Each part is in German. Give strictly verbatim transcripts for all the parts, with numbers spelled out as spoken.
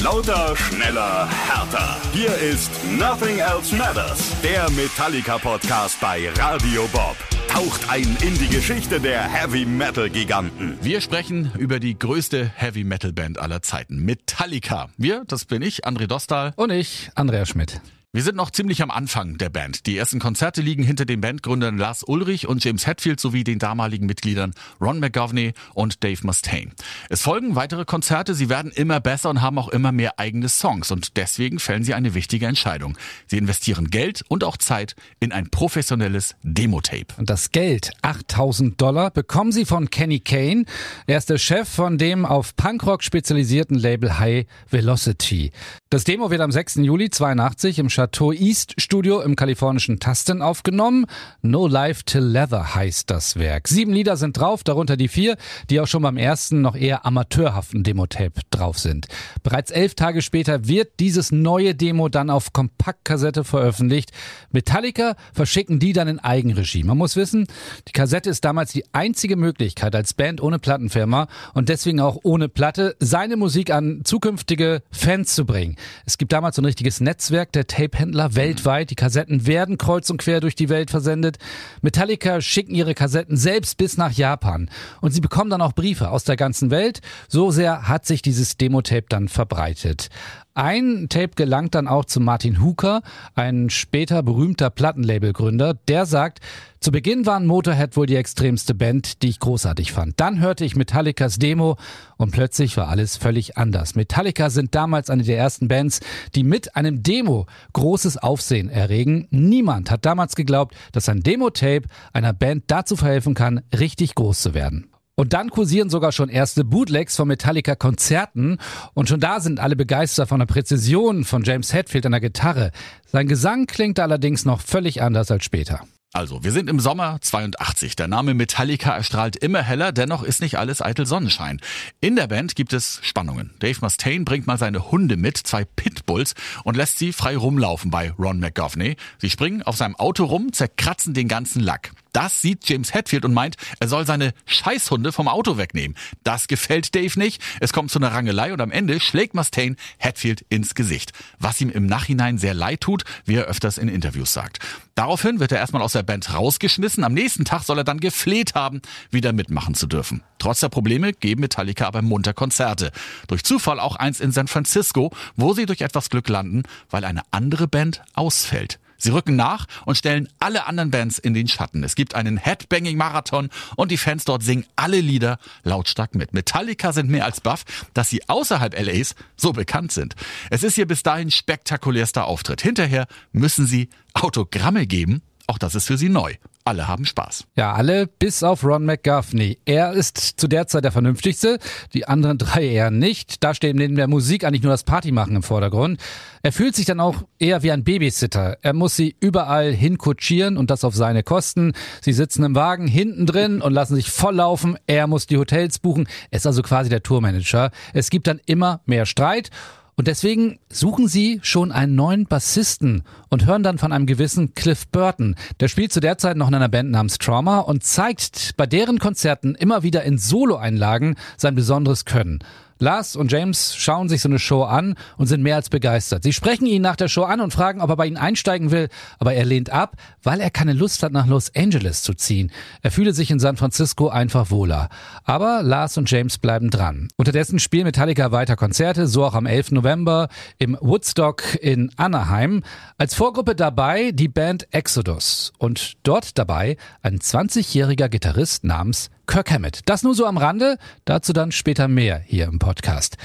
Lauter, schneller, härter. Hier ist Nothing Else Matters, der Metallica-Podcast bei Radio Bob. Taucht ein in die Geschichte der Heavy-Metal-Giganten. Wir sprechen über die größte Heavy-Metal-Band aller Zeiten, Metallica. Wir, das bin ich, André Dostal. Und ich, Andreas Schmidt. Wir sind noch ziemlich am Anfang der Band. Die ersten Konzerte liegen hinter den Bandgründern Lars Ulrich und James Hetfield sowie den damaligen Mitgliedern Ron McGovney und Dave Mustaine. Es folgen weitere Konzerte, sie werden immer besser und haben auch immer mehr eigene Songs. Und deswegen fällen sie eine wichtige Entscheidung. Sie investieren Geld und auch Zeit in ein professionelles Demo-Tape. Und das Geld, achttausend Dollar, bekommen sie von Kenny Kane. Er ist der Chef von dem auf Punkrock spezialisierten Label High Velocity. Das Demo wird am sechsten Juli zweiundachtzig im Chateau-East-Studio im kalifornischen Tustin aufgenommen. No Life Till Leather heißt das Werk. Sieben Lieder sind drauf, darunter die vier, die auch schon beim ersten noch eher amateurhaften Demo-Tape drauf sind. Bereits elf Tage später wird dieses neue Demo dann auf Kompaktkassette veröffentlicht. Metallica verschicken die dann in Eigenregie. Man muss wissen, die Kassette ist damals die einzige Möglichkeit als Band ohne Plattenfirma und deswegen auch ohne Platte, seine Musik an zukünftige Fans zu bringen. Es gibt damals so ein richtiges Netzwerk der Tape Händler weltweit. Die Kassetten werden kreuz und quer durch die Welt versendet. Metallica schicken ihre Kassetten selbst bis nach Japan. Und sie bekommen dann auch Briefe aus der ganzen Welt. So sehr hat sich dieses Demo-Tape dann verbreitet. Ein Tape gelangt dann auch zu Martin Hooker, ein später berühmter Plattenlabelgründer. Der sagt, zu Beginn waren Motorhead wohl die extremste Band, die ich großartig fand. Dann hörte ich Metallicas Demo und plötzlich war alles völlig anders. Metallica sind damals eine der ersten Bands, die mit einem Demo großes Aufsehen erregen. Niemand hat damals geglaubt, dass ein Demo-Tape einer Band dazu verhelfen kann, richtig groß zu werden. Und dann kursieren sogar schon erste Bootlegs von Metallica-Konzerten. Und schon da sind alle begeistert von der Präzision von James Hetfield an der Gitarre. Sein Gesang klingt allerdings noch völlig anders als später. Also, wir sind im Sommer zweiundachtzig. Der Name Metallica erstrahlt immer heller, dennoch ist nicht alles eitel Sonnenschein. In der Band gibt es Spannungen. Dave Mustaine bringt mal seine Hunde mit, zwei Pitbulls, und lässt sie frei rumlaufen bei Ron McGovney. Sie springen auf seinem Auto rum, zerkratzen den ganzen Lack. Das sieht James Hetfield und meint, er soll seine Scheißhunde vom Auto wegnehmen. Das gefällt Dave nicht. Es kommt zu einer Rangelei und am Ende schlägt Mustaine Hetfield ins Gesicht. Was ihm im Nachhinein sehr leid tut, wie er öfters in Interviews sagt. Daraufhin wird er erstmal aus der Band rausgeschmissen. Am nächsten Tag soll er dann gefleht haben, wieder mitmachen zu dürfen. Trotz der Probleme geben Metallica aber munter Konzerte. Durch Zufall auch eins in San Francisco, wo sie durch etwas Glück landen, weil eine andere Band ausfällt. Sie rücken nach und stellen alle anderen Bands in den Schatten. Es gibt einen Headbanging-Marathon und die Fans dort singen alle Lieder lautstark mit. Metallica sind mehr als baff, dass sie außerhalb L As so bekannt sind. Es ist ihr bis dahin spektakulärster Auftritt. Hinterher müssen sie Autogramme geben. Auch das ist für sie neu. Alle haben Spaß. Ja, alle bis auf Ron McGovney. Er ist zu der Zeit der Vernünftigste, die anderen drei eher nicht. Da steht neben der Musik eigentlich nur das Partymachen im Vordergrund. Er fühlt sich dann auch eher wie ein Babysitter. Er muss sie überall hinkutschieren und das auf seine Kosten. Sie sitzen im Wagen hinten drin und lassen sich volllaufen. Er muss die Hotels buchen. Er ist also quasi der Tourmanager. Es gibt dann immer mehr Streit. Und deswegen suchen sie schon einen neuen Bassisten und hören dann von einem gewissen Cliff Burton. Der spielt zu der Zeit noch in einer Band namens Trauma und zeigt bei deren Konzerten immer wieder in Solo-Einlagen sein besonderes Können. Lars und James schauen sich so eine Show an und sind mehr als begeistert. Sie sprechen ihn nach der Show an und fragen, ob er bei ihnen einsteigen will, aber er lehnt ab, weil er keine Lust hat, nach Los Angeles zu ziehen. Er fühle sich in San Francisco einfach wohler. Aber Lars und James bleiben dran. Unterdessen spielen Metallica weiter Konzerte, so auch am elften November im Woodstock in Anaheim. Als Vorgruppe dabei die Band Exodus und dort dabei ein zwanzigjähriger Gitarrist namens Kirk Hammett. Das nur so am Rande, dazu dann später mehr hier im Podcast.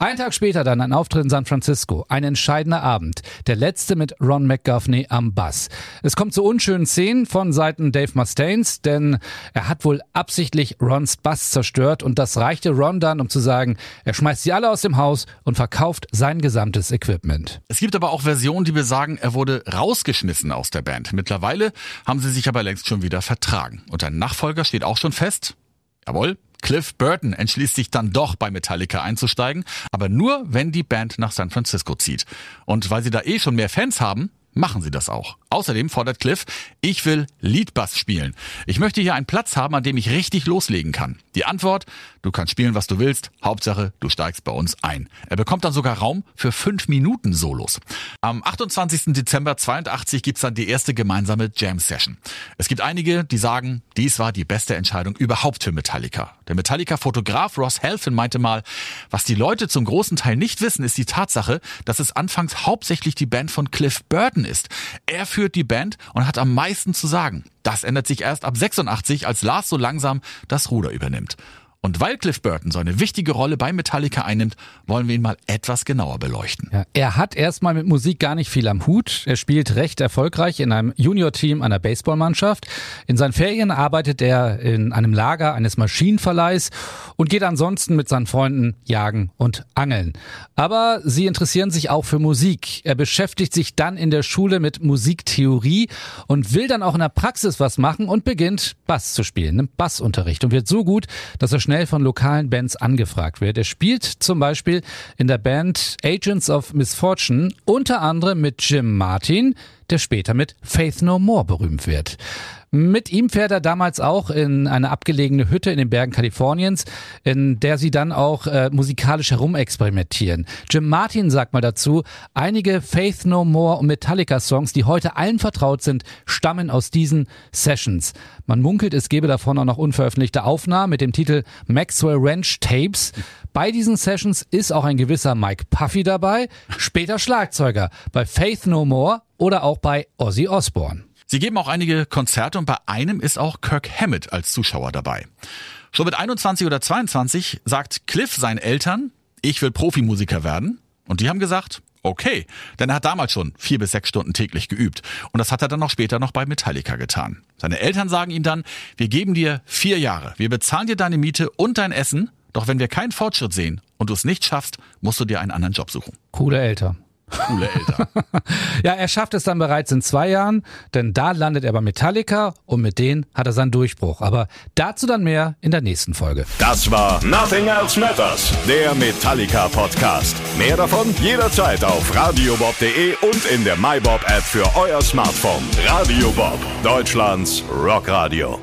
Einen Tag später dann ein Auftritt in San Francisco. Ein entscheidender Abend. Der letzte mit Ron McGovney am Bass. Es kommt zu unschönen Szenen von Seiten Dave Mustaines, denn er hat wohl absichtlich Rons Bass zerstört und das reichte Ron dann, um zu sagen, er schmeißt sie alle aus dem Haus und verkauft sein gesamtes Equipment. Es gibt aber auch Versionen, die besagen, er wurde rausgeschmissen aus der Band. Mittlerweile haben sie sich aber längst schon wieder vertragen. Und ein Nachfolger steht auch schon fest. Jawohl. Cliff Burton entschließt sich dann doch bei Metallica einzusteigen, aber nur, wenn die Band nach San Francisco zieht. Und weil sie da eh schon mehr Fans haben, machen sie das auch. Außerdem fordert Cliff, ich will Leadbass spielen. Ich möchte hier einen Platz haben, an dem ich richtig loslegen kann. Die Antwort, du kannst spielen, was du willst. Hauptsache, du steigst bei uns ein. Er bekommt dann sogar Raum für fünf Minuten Solos. Am achtundzwanzigsten Dezember zweiundachtzig gibt's dann die erste gemeinsame Jam-Session. Es gibt einige, die sagen, dies war die beste Entscheidung überhaupt für Metallica. Der Metallica-Fotograf Ross Halfin meinte mal, was die Leute zum großen Teil nicht wissen, ist die Tatsache, dass es anfangs hauptsächlich die Band von Cliff Burton ist. Er führt die Band und hat am meisten zu sagen. Das ändert sich erst ab sechsundachtzig, als Lars so langsam das Ruder übernimmt. Und weil Cliff Burton so eine wichtige Rolle bei Metallica einnimmt, wollen wir ihn mal etwas genauer beleuchten. Ja, er hat erstmal mit Musik gar nicht viel am Hut. Er spielt recht erfolgreich in einem Junior-Team einer Baseballmannschaft. In seinen Ferien arbeitet er in einem Lager eines Maschinenverleihs und geht ansonsten mit seinen Freunden jagen und angeln. Aber sie interessieren sich auch für Musik. Er beschäftigt sich dann in der Schule mit Musiktheorie und will dann auch in der Praxis was machen und beginnt Bass zu spielen, nimmt Bassunterricht und wird so gut, dass er schnell von lokalen Bands angefragt wird. Er spielt zum Beispiel in der Band Agents of Misfortune, unter anderem mit Jim Martin, der später mit Faith No More berühmt wird. Mit ihm fährt er damals auch in eine abgelegene Hütte in den Bergen Kaliforniens, in der sie dann auch äh, musikalisch herumexperimentieren. Jim Martin sagt mal dazu, einige Faith No More und Metallica-Songs, die heute allen vertraut sind, stammen aus diesen Sessions. Man munkelt, es gebe davon auch noch unveröffentlichte Aufnahmen mit dem Titel Maxwell Ranch Tapes. Bei diesen Sessions ist auch ein gewisser Mike Puffy dabei, später Schlagzeuger bei Faith No More oder auch bei Ozzy Osbourne. Sie geben auch einige Konzerte und bei einem ist auch Kirk Hammett als Zuschauer dabei. Schon mit einundzwanzig oder zweiundzwanzig sagt Cliff seinen Eltern, ich will Profimusiker werden. Und die haben gesagt, okay, denn er hat damals schon vier bis sechs Stunden täglich geübt. Und das hat er dann auch später noch bei Metallica getan. Seine Eltern sagen ihm dann, wir geben dir vier Jahre, wir bezahlen dir deine Miete und dein Essen. Doch wenn wir keinen Fortschritt sehen und du es nicht schaffst, musst du dir einen anderen Job suchen. Coole Eltern. Coole Eltern. Ja, er schafft es dann bereits in zwei Jahren, denn da landet er bei Metallica und mit denen hat er seinen Durchbruch. Aber dazu dann mehr in der nächsten Folge. Das war Nothing Else Matters, der Metallica-Podcast. Mehr davon jederzeit auf radio bob punkt de und in der MyBob-App für euer Smartphone. Radio Bob, Deutschlands Rockradio.